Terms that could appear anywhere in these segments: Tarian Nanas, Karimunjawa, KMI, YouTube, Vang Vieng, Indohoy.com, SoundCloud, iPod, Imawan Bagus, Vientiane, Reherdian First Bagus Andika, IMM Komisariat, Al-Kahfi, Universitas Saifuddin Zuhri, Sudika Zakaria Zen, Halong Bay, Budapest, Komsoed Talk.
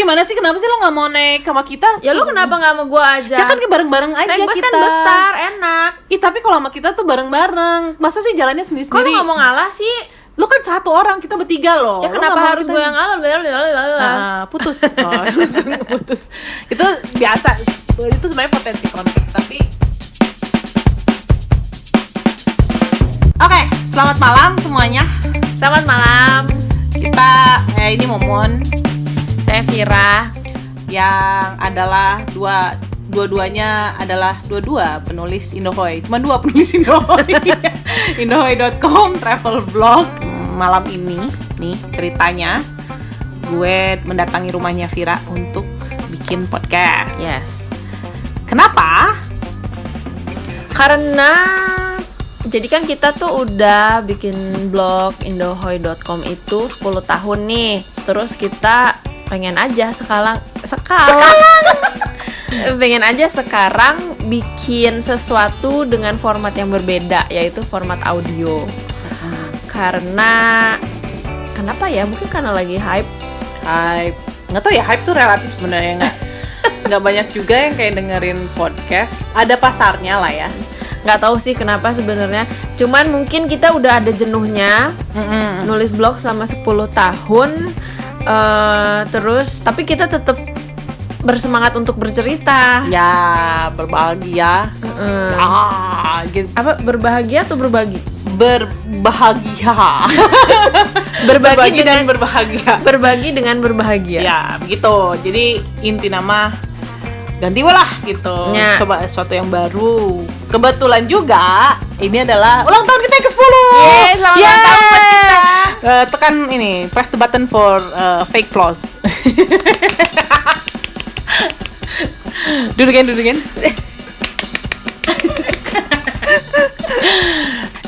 gimana sih? Kenapa sih lo nggak mau naik sama kita? Ya lo kenapa nggak sama gue aja? Ya kan bareng-bareng aja kita. Naik bus kan besar, enak. Ih tapi kalau sama kita tuh bareng-bareng. Masa sih jalannya sendiri-sendiri? Kok lo nggak mau ngalah sih? Lo kan satu orang, kita bertiga loh. Ya kenapa lo harus gue yang ngalah? Nah, putus. Oh, langsung putus. Itu biasa. Itu sebenarnya potensi konflik tapi. Oke, selamat malam semuanya. Selamat malam. Kita ini Momon, saya Fira, yang adalah dua-duanya adalah penulis Indohoy. Cuma dua penulis Indohoy. Indohoy.com travel blog. Malam ini nih ceritanya gue mendatangi rumahnya Fira untuk bikin podcast. Yes. Kenapa? Karena jadi kan kita tuh udah bikin blog Indohoy.com itu 10 tahun nih. Terus kita pengen aja sekarang pengen aja sekarang bikin sesuatu dengan format yang berbeda, yaitu format audio. Karena kenapa ya? Mungkin karena lagi hype. Nggak tahu ya, hype tuh relatif sebenarnya nggak. Nggak banyak juga yang kayak dengerin podcast. Ada pasarnya lah ya. Nggak tahu sih kenapa sebenarnya. Cuman mungkin kita udah ada jenuhnya nulis blog selama 10 tahun terus tapi kita tetap bersemangat untuk bercerita. Ya, berbahagia. Gitu. Apa berbahagia atau berbagi? Berbahagia. Berbagi dengan berbahagia. Berbagi dengan berbahagia. Ya, begitu. Jadi inti nama ganti walah gitu. Ya. Coba sesuatu yang baru. Kebetulan juga ini adalah ulang tahun kita yang ke-10. Yeay, selamat ulang tahun buat kita. Tekan ini, press the button for fake applause. Dudukin.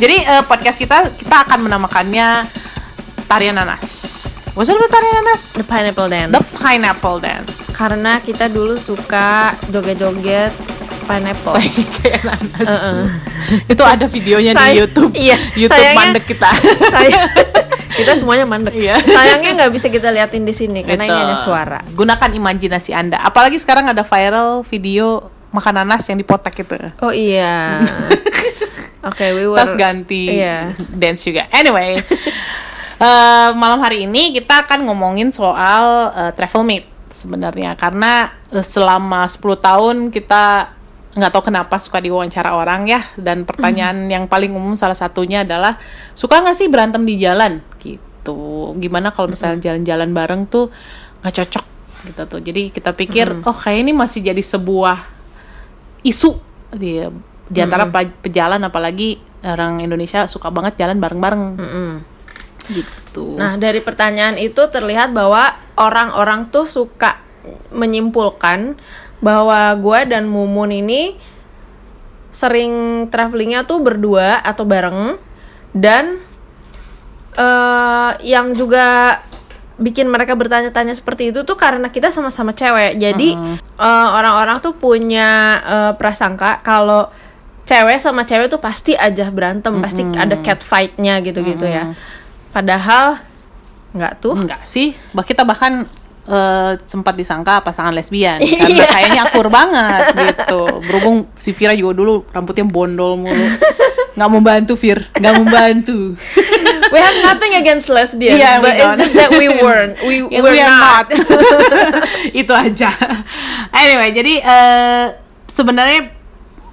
Jadi podcast kita akan menamakannya Tarian Nanas. What's up Tarian Nanas? The Pineapple Dance. Karena kita dulu suka joget-joget pineapple kayak nanas. Itu ada videonya di YouTube. Iya, YouTube mandek kita. Kita semuanya mandek. Iya. Sayangnya nggak bisa kita liatin di sini karena ini hanya suara. Gunakan imajinasi Anda. Apalagi sekarang ada viral video makan nanas yang dipotek itu. Oh iya. Oke, terus ganti dance juga. Anyway, malam hari ini kita akan ngomongin soal travel mate sebenarnya. Karena selama 10 tahun kita nggak tahu kenapa suka diwawancara orang ya. Dan pertanyaan yang paling umum salah satunya adalah suka nggak sih berantem di jalan gitu. Gimana kalau misalnya jalan-jalan bareng tuh nggak cocok gitu tuh. Jadi kita pikir oh kayak ini masih jadi sebuah isu di antara pejalan, apalagi orang Indonesia suka banget jalan bareng-bareng gitu. Nah dari pertanyaan itu terlihat bahwa orang-orang tuh suka menyimpulkan bahwa gue dan Mumun ini sering travelingnya tuh berdua atau bareng. Dan yang juga bikin mereka bertanya-tanya seperti itu tuh karena kita sama-sama cewek. Jadi orang-orang tuh punya prasangka kalau cewek sama cewek tuh pasti aja berantem, pasti ada catfight-nya gitu-gitu ya. Padahal nggak tuh. Nggak sih. Kita bahkan sempat disangka pasangan lesbian karena kayaknya akur banget gitu. Berhubung si Fira juga dulu rambutnya bondol mulu. Nggak membantu Fir. We have nothing against lesbians, yeah, but it's just that we were not. Itu aja. Anyway, jadi sebenarnya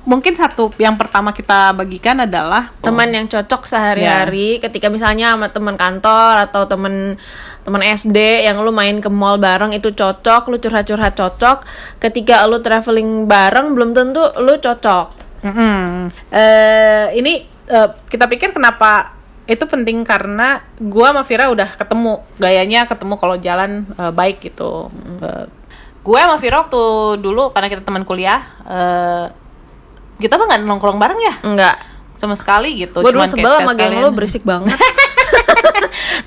mungkin satu yang pertama kita bagikan adalah teman yang cocok sehari-hari. Ketika misalnya sama teman kantor atau teman SD yang lu main ke mall bareng itu cocok, lu curhat-curhat cocok. Ketika lu traveling bareng belum tentu lu cocok. Kita pikir kenapa itu penting karena gue sama Fira udah gayanya ketemu kalau jalan baik gitu. Gue sama Fira waktu dulu karena kita teman kuliah kita mah nggak nongkrong bareng ya? Nggak sama sekali gitu. Gue dulu sebel sama geng lo berisik banget.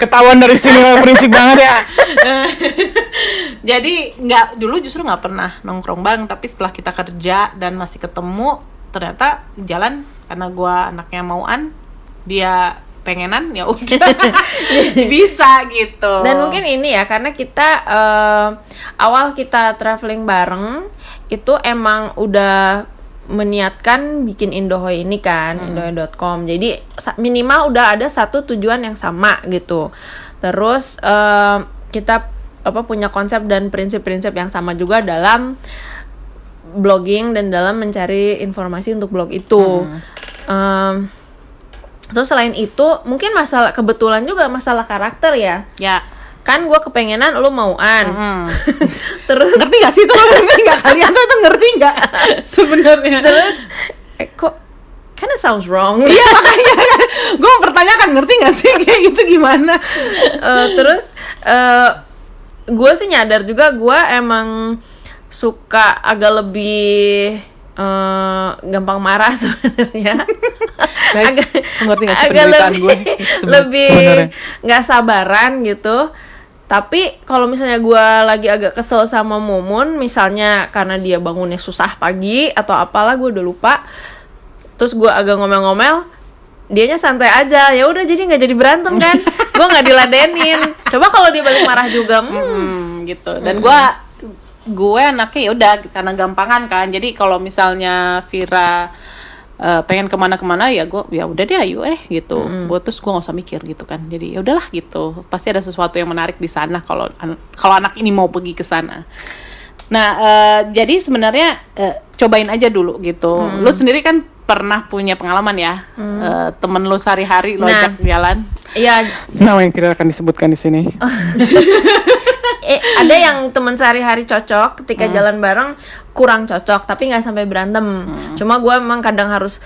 Ketahuan dari sini berisik banget ya. Jadi dulu justru nggak pernah nongkrong bareng, tapi setelah kita kerja dan masih ketemu ternyata jalan karena gue anaknya mauan, dia pengenan ya udah bisa gitu. Dan mungkin ini ya karena kita awal kita traveling bareng itu emang udah meniatkan bikin Indohoy ini kan, Indohoy.com. Jadi minimal udah ada satu tujuan yang sama gitu. Terus kita punya konsep dan prinsip-prinsip yang sama juga dalam blogging dan dalam mencari informasi untuk blog itu. Terus selain itu mungkin masalah kebetulan juga masalah karakter ya. Ya. Kan gue kepengenan lu mauan. Terus ngerti nggak sih itu? Ngerti nggak kalian tuh itu ngerti nggak sebenarnya? Terus kok kinda sounds wrong. Iya makanya kan gue mempertanyakan ngerti nggak sih kayak gitu gimana? Terus gue sih nyadar juga gue emang suka agak lebih gampang marah sebenarnya. Guys, ngerti nggak sih penderitaan gue? Lebih nggak sabaran gitu. Tapi kalau misalnya gue lagi agak kesel sama Mumun, misalnya karena dia bangunnya susah pagi atau apalah gue udah lupa. Terus gue agak ngomel-ngomel, dianya santai aja. Ya udah jadi nggak jadi berantem kan? Gue nggak diladenin. Coba kalau dia balik marah juga, gitu. Dan gue anaknya ya udah karena gampangan kan, jadi kalau misalnya Vira pengen kemana-kemana ya gue ya udah deh ayo gitu, gue terus gue nggak usah mikir gitu kan, jadi ya udahlah gitu, pasti ada sesuatu yang menarik di sana kalau anak ini mau pergi ke sana. Nah jadi sebenarnya cobain aja dulu gitu. Lu sendiri kan pernah punya pengalaman ya, temen lu sehari-hari lu ajak jalan. Iya. Nama yang tidak akan disebutkan di sini. Ada yang teman sehari-hari cocok, ketika jalan bareng kurang cocok, tapi nggak sampai berantem. Cuma gue emang kadang harus,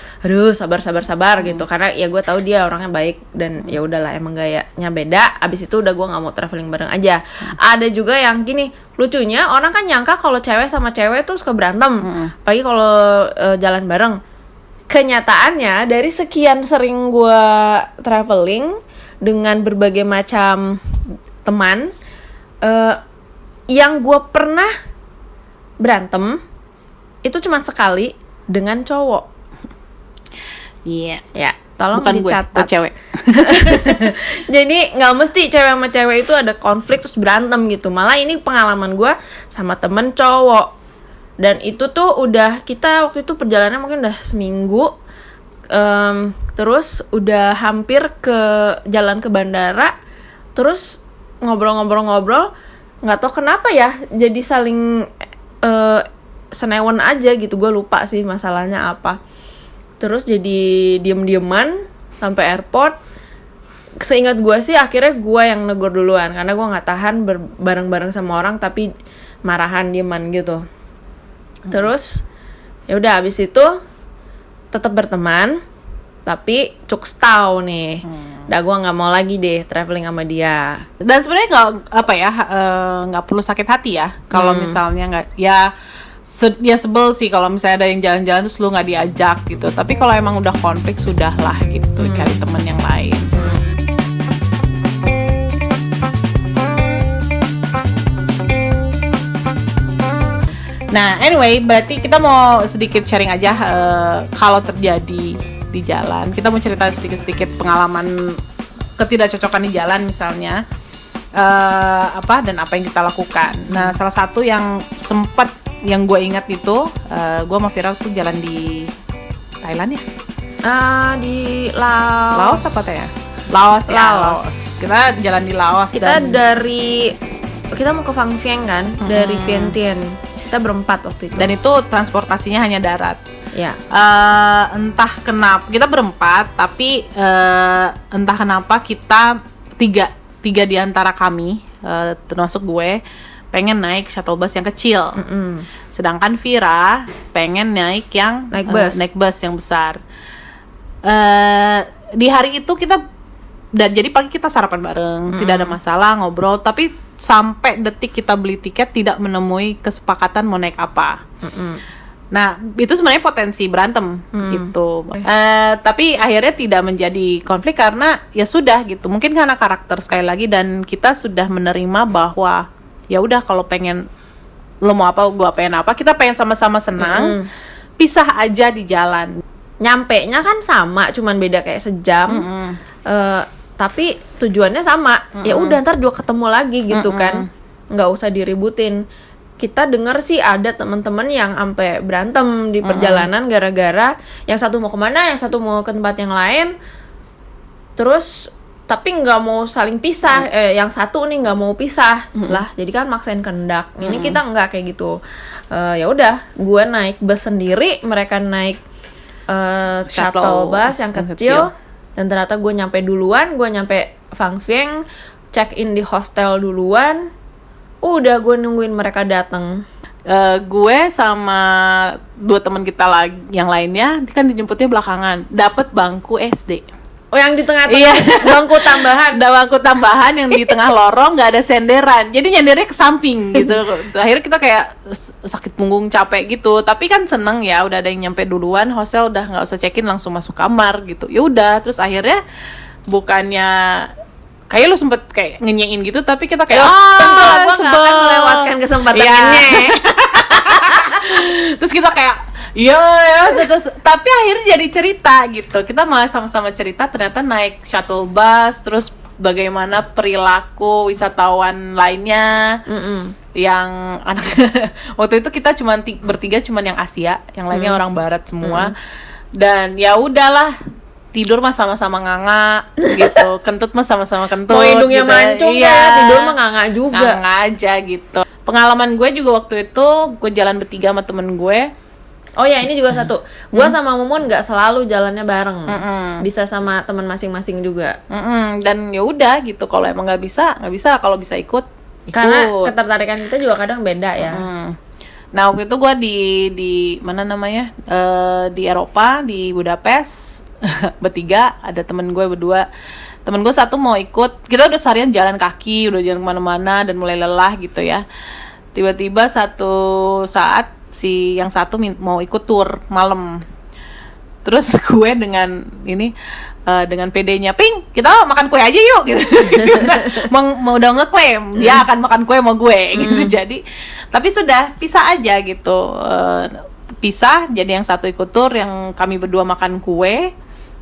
sabar gitu, karena ya gue tahu dia orangnya baik dan ya udahlah emang gayanya beda. Abis itu udah gue nggak mau traveling bareng aja. Ada juga yang gini, lucunya orang kan nyangka kalau cewek sama cewek tuh suka berantem, apalagi kalau jalan bareng. Kenyataannya dari sekian sering gue traveling dengan berbagai macam teman, yang gue pernah berantem itu cuma sekali dengan cowok. Iya, ya tolong bukan dicatat. Gue cewek. Jadi nggak mesti cewek sama cewek itu ada konflik terus berantem gitu. Malah ini pengalaman gue sama temen cowok. Dan itu tuh udah kita waktu itu perjalanannya mungkin udah seminggu, terus udah hampir ke jalan ke bandara, terus ngobrol-ngobrol nggak tau kenapa ya jadi saling senewen aja gitu, gue lupa sih masalahnya apa. Terus jadi diem-dieman sampai airport. Seingat gue sih akhirnya gue yang negur duluan karena gue nggak tahan bareng-bareng sama orang tapi marahan dieman gitu. Terus ya udah abis itu tetap berteman tapi cukup setau nih. Dah gue nggak mau lagi deh traveling sama dia. Dan sebenarnya nggak nggak perlu sakit hati ya kalau misalnya nggak ya sebel sih kalau misalnya ada yang jalan-jalan terus lu nggak diajak gitu. Tapi kalau emang udah konflik sudahlah gitu, cari teman yang lain. Nah, anyway, berarti kita mau sedikit sharing aja kalau terjadi di jalan. Kita mau cerita sedikit-sedikit pengalaman ketidakcocokan di jalan misalnya, dan apa yang kita lakukan. Nah, salah satu yang sempat yang gue ingat itu, gue sama Vira tuh jalan di Thailand ya? Di Laos. Laos apa tanya? Laos. Kita jalan di Laos. Kita mau ke Vang Vieng kan, dari Vientiane. Kita berempat waktu itu. Dan itu transportasinya hanya darat. Ya. Entah kenapa kita berempat, tapi entah kenapa kita tiga di antara kami, termasuk gue, pengen naik shuttle bus yang kecil. Sedangkan Vira pengen naik yang naik bus yang besar. Di hari itu jadi pagi kita sarapan bareng, tidak ada masalah, ngobrol, tapi sampai detik kita beli tiket tidak menemui kesepakatan mau naik apa. Nah itu sebenarnya potensi berantem gitu. Tapi akhirnya tidak menjadi konflik karena ya sudah gitu. Mungkin karena karakter sekali lagi dan kita sudah menerima bahwa ya udah kalau pengen lo mau apa, gua pengen apa, kita pengen sama-sama senang, pisah aja di jalan. Nyampenya kan sama, cuman beda kayak sejam. tapi tujuannya sama. Ya udah ntar juga ketemu lagi gitu kan. Nggak usah diributin. Kita dengar sih ada teman-teman yang sampai berantem di perjalanan gara-gara yang satu mau kemana, yang satu mau ke tempat yang lain. Terus tapi nggak mau saling pisah. Yang satu nih nggak mau pisah lah. Jadi kan maksain kendak. Ini kita nggak kayak gitu. Ya udah, gue naik bus sendiri, mereka naik shuttle bus yang kecil. Dan ternyata gue nyampe duluan, gue nyampe Vang Vieng, check in di hostel duluan. Udah gue nungguin mereka datang. Gue sama dua teman kita lagi yang lainnya kan dijemputnya belakangan. Dapat bangku SD. Oh, yang di tengah-tengah. Iya. Bangku tambahan. Ada bangku tambahan yang di tengah lorong, nggak ada senderan. Jadi nyendernya ke samping gitu. Akhirnya kita kayak sakit punggung, capek gitu. Tapi kan seneng ya, udah ada yang nyampe duluan. Hostel udah nggak usah check in, langsung masuk kamar gitu. Ya udah, terus akhirnya bukannya kayak lu sempet kayak ngenyain gitu, tapi kita kayak tentulah gue gak akan melewatkan kesempatan ini. Terus kita kayak terus tapi akhirnya jadi cerita gitu. Kita malah sama-sama cerita, ternyata naik shuttle bus, terus bagaimana perilaku wisatawan lainnya. Yang anak waktu itu kita cuma bertiga, cuma yang Asia, yang lainnya orang barat semua. Dan ya udahlah, tidur mah sama-sama nganga gitu, kentut mah sama-sama kentut, mau hidungnya gitu mancung ya, tidur mah nganga juga, nganga aja gitu. Pengalaman gue juga waktu itu, gue jalan bertiga sama temen gue. Oh ya, ini juga satu, gue sama Mumun nggak selalu jalannya bareng, bisa sama teman masing-masing juga. Dan ya udah gitu, kalau emang nggak bisa, kalau bisa ikut. Karena ketertarikan kita juga kadang beda ya. Nah waktu itu gue di mana namanya, di Eropa, di Budapest. Bertiga, ada temen gue berdua. Temen gue satu mau ikut. Kita udah seharian jalan kaki, udah jalan kemana-mana, dan mulai lelah gitu ya. Tiba-tiba satu saat si yang satu mau ikut tur malam. Terus gue dengan ini, dengan PD-nya, "Ping, kita makan kue aja yuk," gitu. Mau udah ngeklaim dia akan makan kue sama gue gitu. Jadi tapi sudah pisah aja gitu. Pisah, jadi yang satu ikut tur, yang kami berdua makan kue.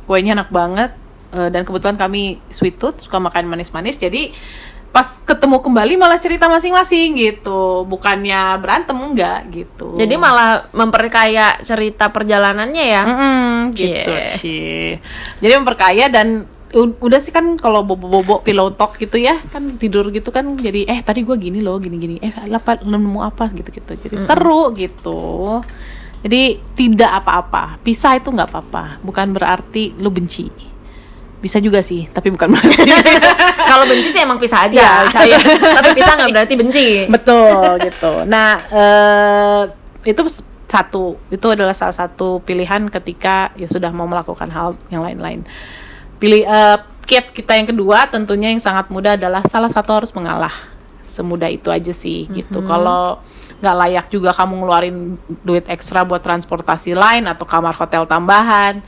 Kuenya enak banget, dan kebetulan kami sweet tooth, suka makan manis-manis. Jadi pas ketemu kembali malah cerita masing-masing gitu, bukannya berantem, enggak gitu. Jadi malah memperkaya cerita perjalanannya ya. Gitu sih. Jadi memperkaya. Dan udah sih kan, kalau bobo-bobo pillow talk gitu ya, kan tidur gitu kan, jadi tadi gue gini loh, gini-gini, apa nemu apa gitu-gitu, jadi seru gitu. Jadi tidak apa-apa, pisah itu nggak apa-apa, bukan berarti lu benci. Bisa juga sih, tapi bukan berarti. Kalau benci sih emang pisah aja, ya. Tapi pisah nggak berarti benci. Betul gitu. Nah itu satu, itu adalah salah satu pilihan ketika ya sudah mau melakukan hal yang lain-lain. Pilih kiat kita yang kedua, tentunya yang sangat mudah adalah salah satu harus mengalah. Semudah itu aja sih gitu. Kalau nggak layak juga kamu ngeluarin duit ekstra buat transportasi lain atau kamar hotel tambahan,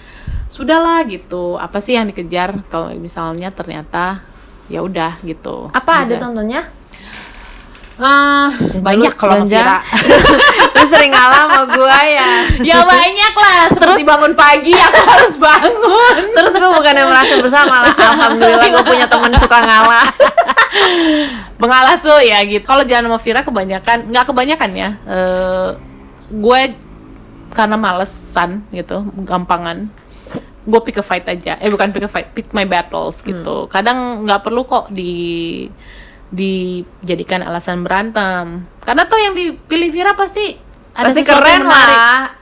sudahlah gitu. Apa sih yang dikejar kalau misalnya ternyata ya udah gitu? Apa misalnya, ada contohnya? Banyak kalau Vira. Lu sering ngalah sama gue ya. Ya banyak lah. Terus bangun pagi aku harus bangun. Terus gue bukannya merasa bersalah, alhamdulillah gue punya teman suka ngalah. Pengalah tuh ya gitu. Kalau jalan sama Vira kebanyakan, nggak kebanyakan ya. Gue karena malesan gitu, gampangan. Gue pick a fight aja. Bukan pick a fight, pick my battles gitu. Kadang nggak perlu kok dijadikan alasan berantem, karena tuh yang dipilih Vira pasti ada sesuatu keren yang menarik.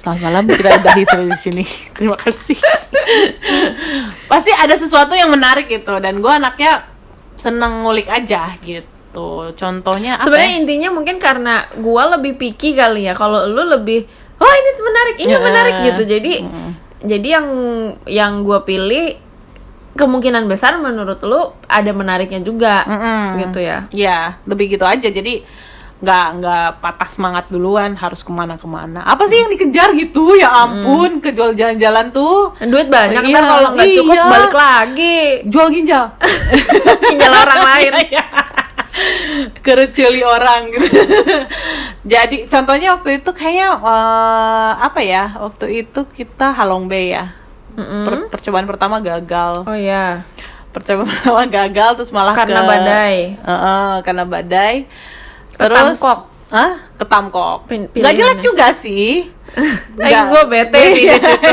Selamat malam, kita udahi sampai di sini. Terima kasih. Pasti ada sesuatu yang menarik gitu, dan gue anaknya seneng ngulik aja gitu. Contohnya sebenarnya intinya mungkin karena gue lebih picky kali ya. Kalau lu lebih ini menarik, ini menarik gitu. Jadi yang gue pilih kemungkinan besar menurut lu ada menariknya juga gitu ya. Iya, lebih gitu aja. Jadi nggak patah semangat duluan harus kemana-kemana. Apa sih yang dikejar gitu? Ya ampun, ke jual jalan-jalan tuh duit banyak. Ntar kalau nggak cukup balik lagi jual ginjal. Ginjal orang lain. Kereceli orang gitu. Jadi contohnya waktu itu kayaknya apa ya? Waktu itu kita Halong Bay ya. Mm-hmm. Percobaan pertama gagal. Oh iya. Percobaan pertama gagal terus malah karena badai. Karena badai. Terus ke Tamkok. Gak jelek juga sih. Gue bete sih di situ.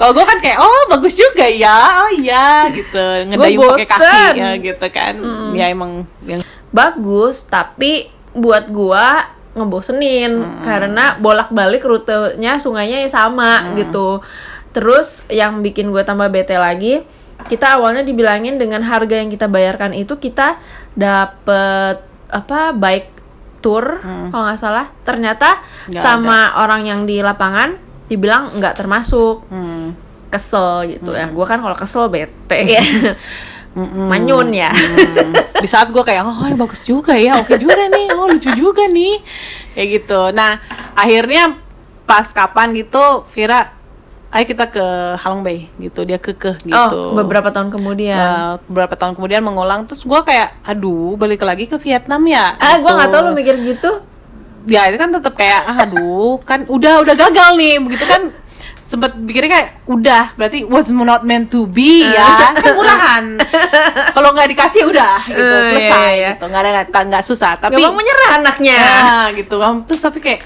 Kalau gue kan kayak bagus juga ya. Oh iya gitu. Ngedayung pakai kaki ya gitu kan. Ya emang yang bagus tapi buat gue ngebosenin karena bolak-balik rutenya sungainya sama gitu. Terus yang bikin gue tambah bete lagi, kita awalnya dibilangin dengan harga yang kita bayarkan itu kita dapet bike tour kalau nggak salah. Ternyata gak sama ada. Orang yang di lapangan dibilang nggak termasuk. Kesel gitu ya. Gue kan kalau kesel bete. Manyun ya. Di saat gue kayak bagus juga ya, oke juga nih, lucu juga nih, kayak gitu. Nah akhirnya pas kapan gitu Vira, ayo kita ke Halong Bay gitu, dia kekeh gitu. Beberapa tahun kemudian. Beberapa tahun kemudian mengulang, terus gue kayak, aduh balik lagi ke Vietnam ya. Gue nggak tahu lo mikir gitu. Ya itu kan tetap kayak, aduh kan udah gagal nih, begitu kan. Sempet pikirnya kayak udah berarti was not meant to be ya, kan murahan. Kalau nggak dikasih udah gitu selesai gitu, nggak susah. Tapi emang menyerah anaknya gitu. Terus tapi kayak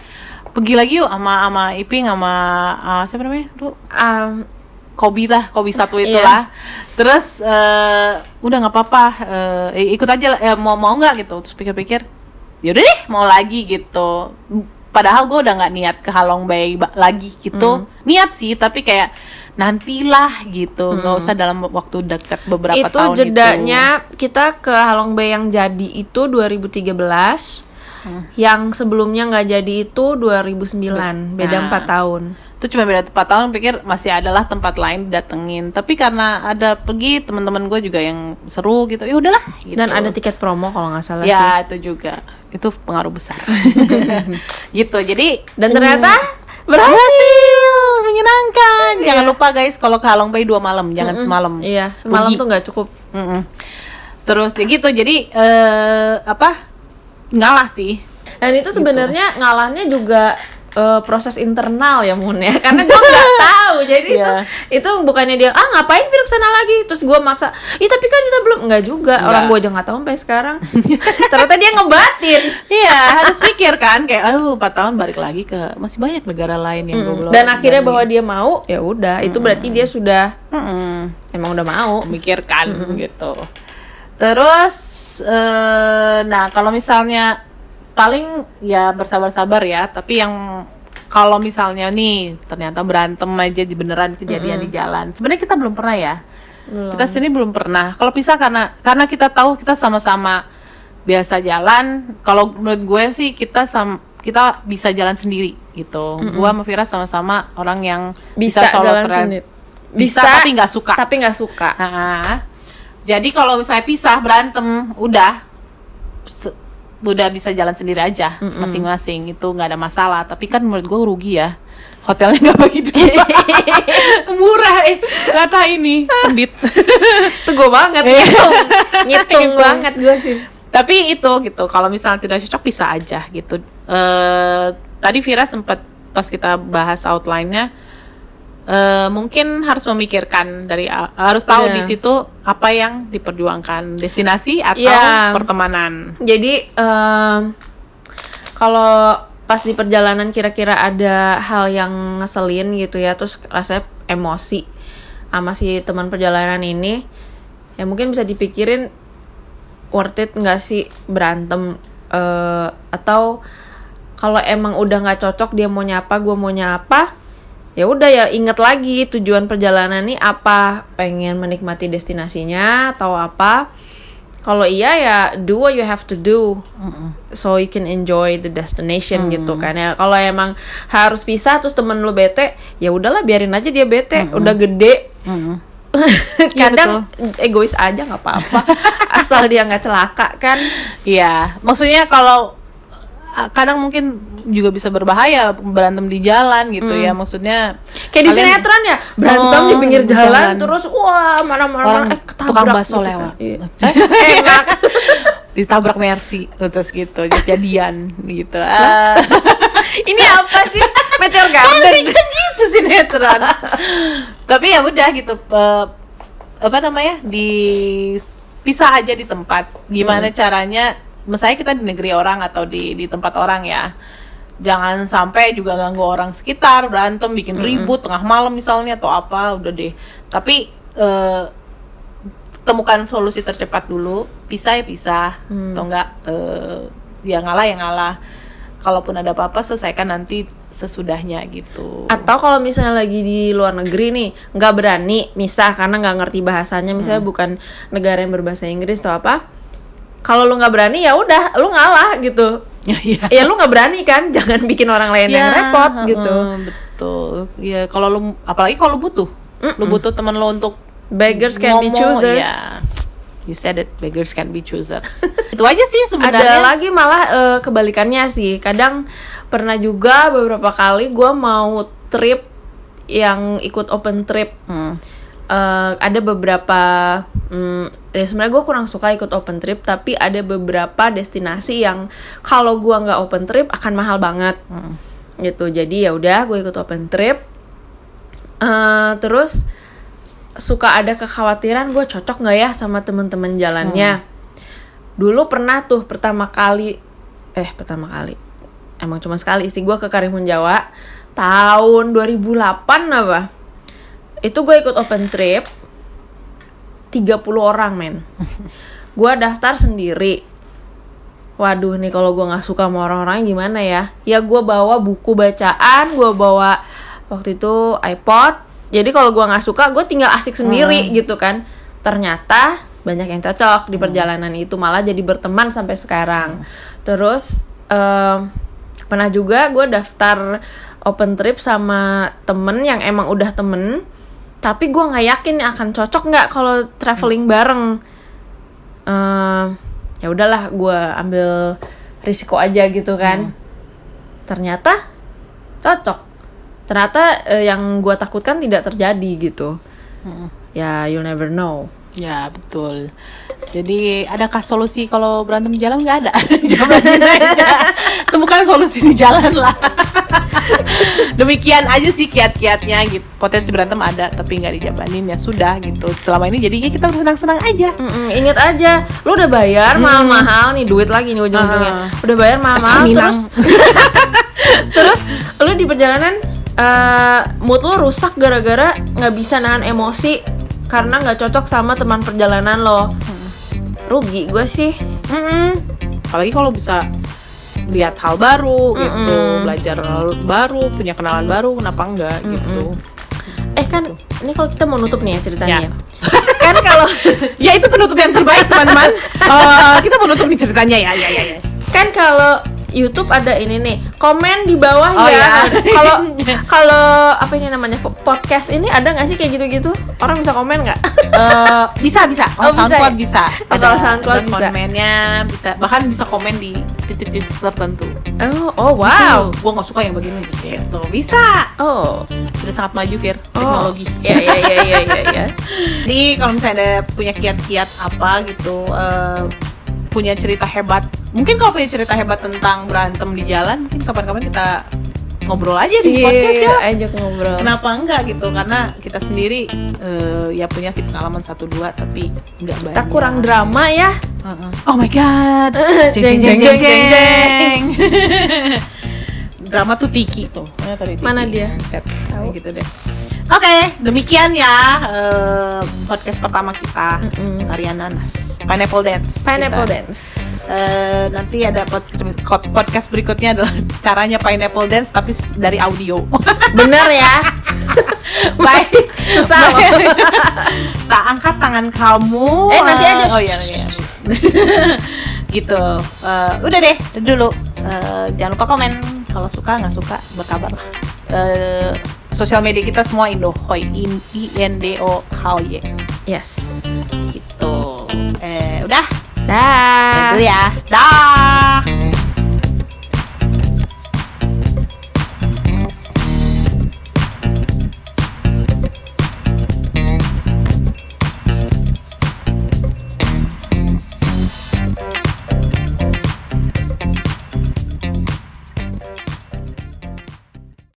pergi lagi yuk sama Iping sama siapa namanya tuh Kobi satu itulah. Terus udah nggak apa-apa ikut aja mau nggak gitu. Terus pikir-pikir yaudah deh mau lagi gitu. Padahal gue udah gak niat ke Halong Bay lagi gitu. Niat sih, tapi kayak nantilah gitu. Gak usah dalam waktu dekat beberapa itu tahun jedanya, itu. Itu jedanya kita ke Halong Bay yang jadi itu 2013. Yang sebelumnya gak jadi itu 2009. Beda 4 tahun. Itu cuma beda 4 tahun, pikir masih adalah tempat lain datengin. Tapi karena ada pergi, teman-teman gue juga yang seru gitu. Ya udahlah gitu. Dan ada tiket promo kalau gak salah sih. Ya itu juga. Itu pengaruh besar. Gitu. Jadi dan ternyata berhasil, menyenangkan. Jangan lupa guys kalau ke Halong Bay 2 malam, jangan semalam. Iya, semalam tuh nggak cukup. Terus ya gitu. Jadi ngalah sih. Dan itu sebenarnya gitu. Ngalahnya juga proses internal ya Mun ya, karena gue nggak tahu. Jadi itu bukannya dia ngapain Vira kesana lagi, terus gue maksa tapi kan kita belum, nggak juga. Orang gue aja nggak tahu sampai sekarang. Ternyata dia ngebatin. Iya, harus mikir kan kayak 4 tahun balik lagi ke masih banyak negara lain yang gue belum. Dan akhirnya bahwa dia mau, ya udah itu berarti dia sudah emang udah mau mikirkan gitu. Terus nah kalau misalnya paling ya bersabar-sabar ya, tapi yang kalau misalnya nih ternyata berantem aja beneran kejadian di jalan, sebenarnya kita belum pernah ya, kita sini belum pernah. Kalau pisah karena kita tahu kita sama-sama biasa jalan. Kalau menurut gue sih kita bisa jalan sendiri gitu. Gue sama Vira sama-sama orang yang bisa solo travel, bisa tapi nggak suka. Nah, jadi kalau misalnya pisah berantem udah bisa jalan sendiri aja masing-masing, itu nggak ada masalah. Tapi kan menurut gue rugi ya, hotelnya nggak bagi dua. Murah kata ini pendit. Itu gue banget ngitung banget gue sih. Tapi itu gitu, kalau misalnya tidak cocok bisa aja gitu. Tadi Vira sempat pas kita bahas outline-nya, mungkin harus memikirkan harus tahu di situ apa yang diperjuangkan, destinasi atau pertemanan. Jadi kalau pas di perjalanan kira-kira ada hal yang ngeselin gitu ya, terus rasanya emosi sama si teman perjalanan ini, ya mungkin bisa dipikirin worth it nggak sih berantem, atau kalau emang udah nggak cocok, dia mau nyapa gue mau nyapa, ya udah ya inget lagi tujuan perjalanan ini apa, pengen menikmati destinasinya atau apa. Kalau iya ya do what you have to do so you can enjoy the destination gitu kan ya. Kalau emang harus pisah terus temen lu bete, ya udahlah biarin aja dia bete, udah gede. Kadang ya, egois aja nggak apa-apa asal dia nggak celaka kan. Iya, maksudnya kalau kadang mungkin juga bisa berbahaya berantem di jalan gitu ya, maksudnya kayak di sinetron ya, berantem di pinggir jalan terus wah marah-marah, tukang bakso gitu lewat kan. Enak. ditabrak Mercy terus gitu, jadian gitu. Ini apa sih? Meteor Garden kan gitu sinetron. Tapi ya udah gitu, apa namanya, dipisah aja di tempat. Gimana caranya? Misalnya kita di negeri orang atau di tempat orang ya. Jangan sampai juga ganggu orang sekitar, berantem, bikin ribut tengah malam misalnya atau apa, udah deh. Tapi temukan solusi tercepat dulu, pisah ya pisah, atau enggak ya ngalah ya ngalah. Kalaupun ada apa-apa, selesaikan nanti sesudahnya gitu. Atau kalau misalnya lagi di luar negeri nih, nggak berani misah karena nggak ngerti bahasanya, misalnya bukan negara yang berbahasa Inggris atau apa. Kalau lu nggak berani ya udah, lu ngalah gitu. Ya lu nggak berani kan, jangan bikin orang lain yang repot gitu. Betul. Ya kalau lu, apalagi kalau lu butuh, lu butuh teman lu untuk beggars can be choosers. Ya. You said it, beggars can be choosers. Itu aja sih sebenarnya. Ada lagi malah kebalikannya sih. Kadang pernah juga beberapa kali gue mau trip yang ikut open trip. Ada beberapa, ya sebenarnya gue kurang suka ikut open trip. Tapi ada beberapa destinasi yang kalau gue nggak open trip akan mahal banget. Gitu. Jadi ya udah gue ikut open trip. Terus suka ada kekhawatiran gue cocok nggak ya sama temen-temen jalannya. Dulu pernah tuh pertama kali emang cuma sekali sih gue ke Karimunjawa tahun 2008 apa itu. Gue ikut open trip 30 orang men. Gue daftar sendiri. Waduh nih kalau gue nggak suka sama orang-orangnya gimana ya. Ya gue bawa buku bacaan, gue bawa waktu itu iPod. Jadi kalau gue nggak suka, gue tinggal asik sendiri gitu kan. Ternyata banyak yang cocok di perjalanan itu, malah jadi berteman sampai sekarang. Terus pernah juga gue daftar open trip sama temen yang emang udah temen, tapi gue nggak yakin akan cocok nggak kalau traveling bareng. Ya udahlah, gue ambil risiko aja gitu kan. Ternyata cocok. Ternyata yang gue takutkan tidak terjadi gitu. Ya you never know. Ya betul. Jadi adakah solusi kalau berantem di jalan? Gak ada. Temukan solusi di jalan lah. Demikian aja sih kiat-kiatnya gitu. Potensi berantem ada tapi gak dijabanin, ya sudah gitu. Selama ini jadinya kita senang-senang aja. Ingat aja, lu udah bayar mahal-mahal nih, duit lagi nih ujung-ujungnya. Udah bayar mahal-mahal terus terus lu di perjalanan mood lo rusak gara-gara nggak bisa nahan emosi karena nggak cocok sama teman perjalanan lo. Rugi gue sih. Apalagi kalau bisa lihat hal baru gitu, belajar hal baru, punya kenalan baru, kenapa enggak gitu. Kan ini kalau kita mau nutup nih ya ceritanya. Kan kalau ya itu penutup yang terbaik teman-teman. Kita mau nutup nih ceritanya ya. Kan kalau YouTube ada ini nih, komen di bawah ya. Kalau apa ini namanya podcast ini ada nggak sih kayak gitu-gitu? Orang bisa komen nggak? Bisa. SoundCloud bisa. Kalau SoundCloud bisa. Komennya bisa. Bahkan bisa komen di titik-titik tertentu. Oh wow. Gue nggak suka yang begini. Gitu bisa. Oh, sudah sangat maju teknologi. Ya. Jadi kalau misalnya ada punya kiat-kiat apa gitu, punya cerita hebat. Mungkin kalau punya cerita hebat tentang berantem di jalan, mungkin kapan-kapan kita ngobrol aja di podcast ya. Ajak ngobrol. Kenapa enggak gitu? Karena kita sendiri ya punya sih pengalaman 1-2 tapi enggak banyak. Kita kurang drama ya. Oh my god. Jeng. Drama tuh Tiki tuh. Mana dia? Set. Kayak gitu deh. Oke, demikian ya podcast pertama kita, Tarian Nanas, Pineapple Dance. Nanti ada podcast berikutnya adalah caranya Pineapple Dance tapi dari audio. Bener ya? Baik, susah. Tak angkat tangan kamu. Nanti aja. Oh iya. Gitu. Udah deh, dulu. Jangan lupa komen kalau suka nggak suka, berkabar lah. Sosial media kita semua Indohoy, INDOHOY. Yes. Gitu. Udah. Dah. Gitu ya. Dah.